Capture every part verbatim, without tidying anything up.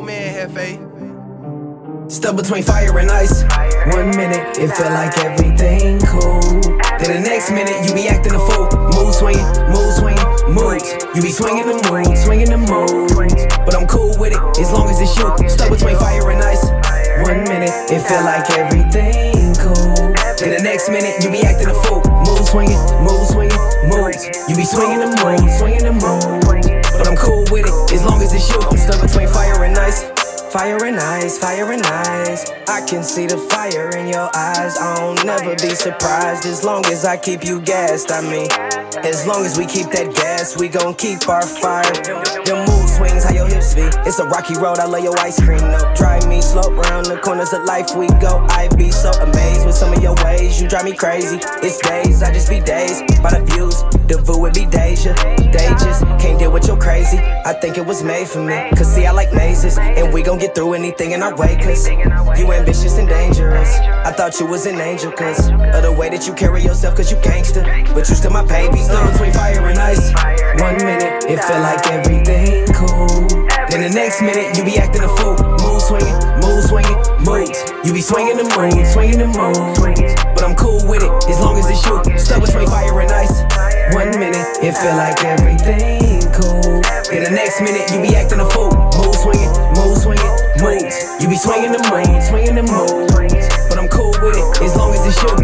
old man Hefe. Stuck between fire and ice. One minute, it felt like everything cool. Then the next minute, you be acting a fool. Mood swinging, mood swinging, mood. You be swinging the mood, swinging the mood. But I'm cool with it, as long as it's you. Stuck between fire and ice. One minute, it felt like everything cool. Then the next minute, you be acting a fool. Mood swinging, mood swinging, mood. You be swinging the mood, swinging the mood. But I'm cool with it, as long as it's you. I'm stuck between fire and ice. Fire and ice, fire and ice. I can see the fire in your eyes. I'll never be surprised as long as I keep you gassed. I mean, as long as we keep that gas, we gon' keep our fire. Them mood swings, how your hips be. It's a rocky road, I love your ice cream up. Drive me slow, round the corners of life we go. I be so amazed with some of your ways. You drive me crazy, it's days, I just be dazed by the views, the view would be deja. They just can't deal with your crazy. I think it was made for me, cause see I like mazes, and we gon' get through anything in our way, cause you ambitious and dangerous. I thought you was an angel cause of the way that you carry yourself, cause you gangster, but you still my baby. Stuck between fire and ice. One minute, it felt like everything cool. Then the next minute, you be acting a fool. Mood swinging, mood swinging, mood. You be swinging the mood, swinging the mood. But I'm cool with it, as long as it's you. Stuck between fire and ice. One minute, it felt like everything cool. Then the next minute, you be acting a fool. Mood swinging, mood swinging, mood. You be swinging the mood, swinging the mood. But I'm cool with it, as long as it's you.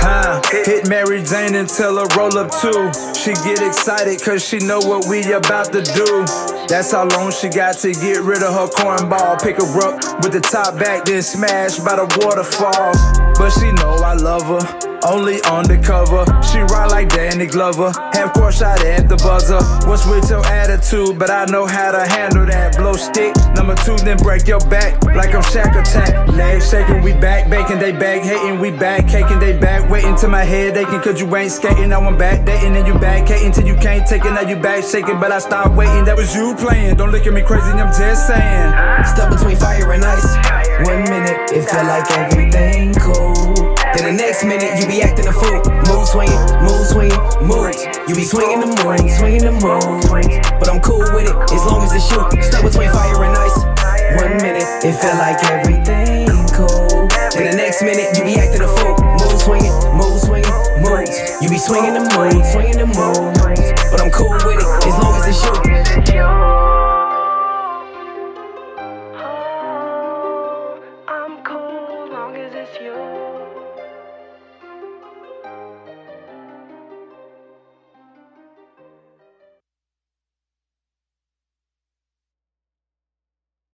Huh, hit Mary Jane and tell her roll up too. She get excited cause she know what we about to do. That's how long she got to get rid of her cornball. Pick her up with the top back, then smash by the waterfalls. But she know I love her, only undercover. She ride like Danny Glover, half court shot at the buzzer. What's with your attitude? But I know how to handle that. Blow stick, number two, then break your back like I'm Shack Attack. Legs shaking, we back baking, they back hating, we back caking, they back waiting till my head aching. Cause you ain't skating, now I'm back dating and you back hating till you can't take it. Now you back shaking, but I stopped waiting. That was you playing. Don't look at me crazy, I'm just saying. Stuck between fire and ice. One minute, it felt like everything cool. Then the next minute, you be acting a fool. Mood swinging, mood swinging, mood. You be swinging the mood, swinging the mood. But I'm cool with it, as long as it's you. Stuck between fire and ice. One minute, it felt like everything cool. Then the next minute, you be acting a fool. Mood swinging, mood swinging, mood. You be swinging the mood, swinging the mood. But I'm cool with it, as long as it's you. I'm cool, long as it's you.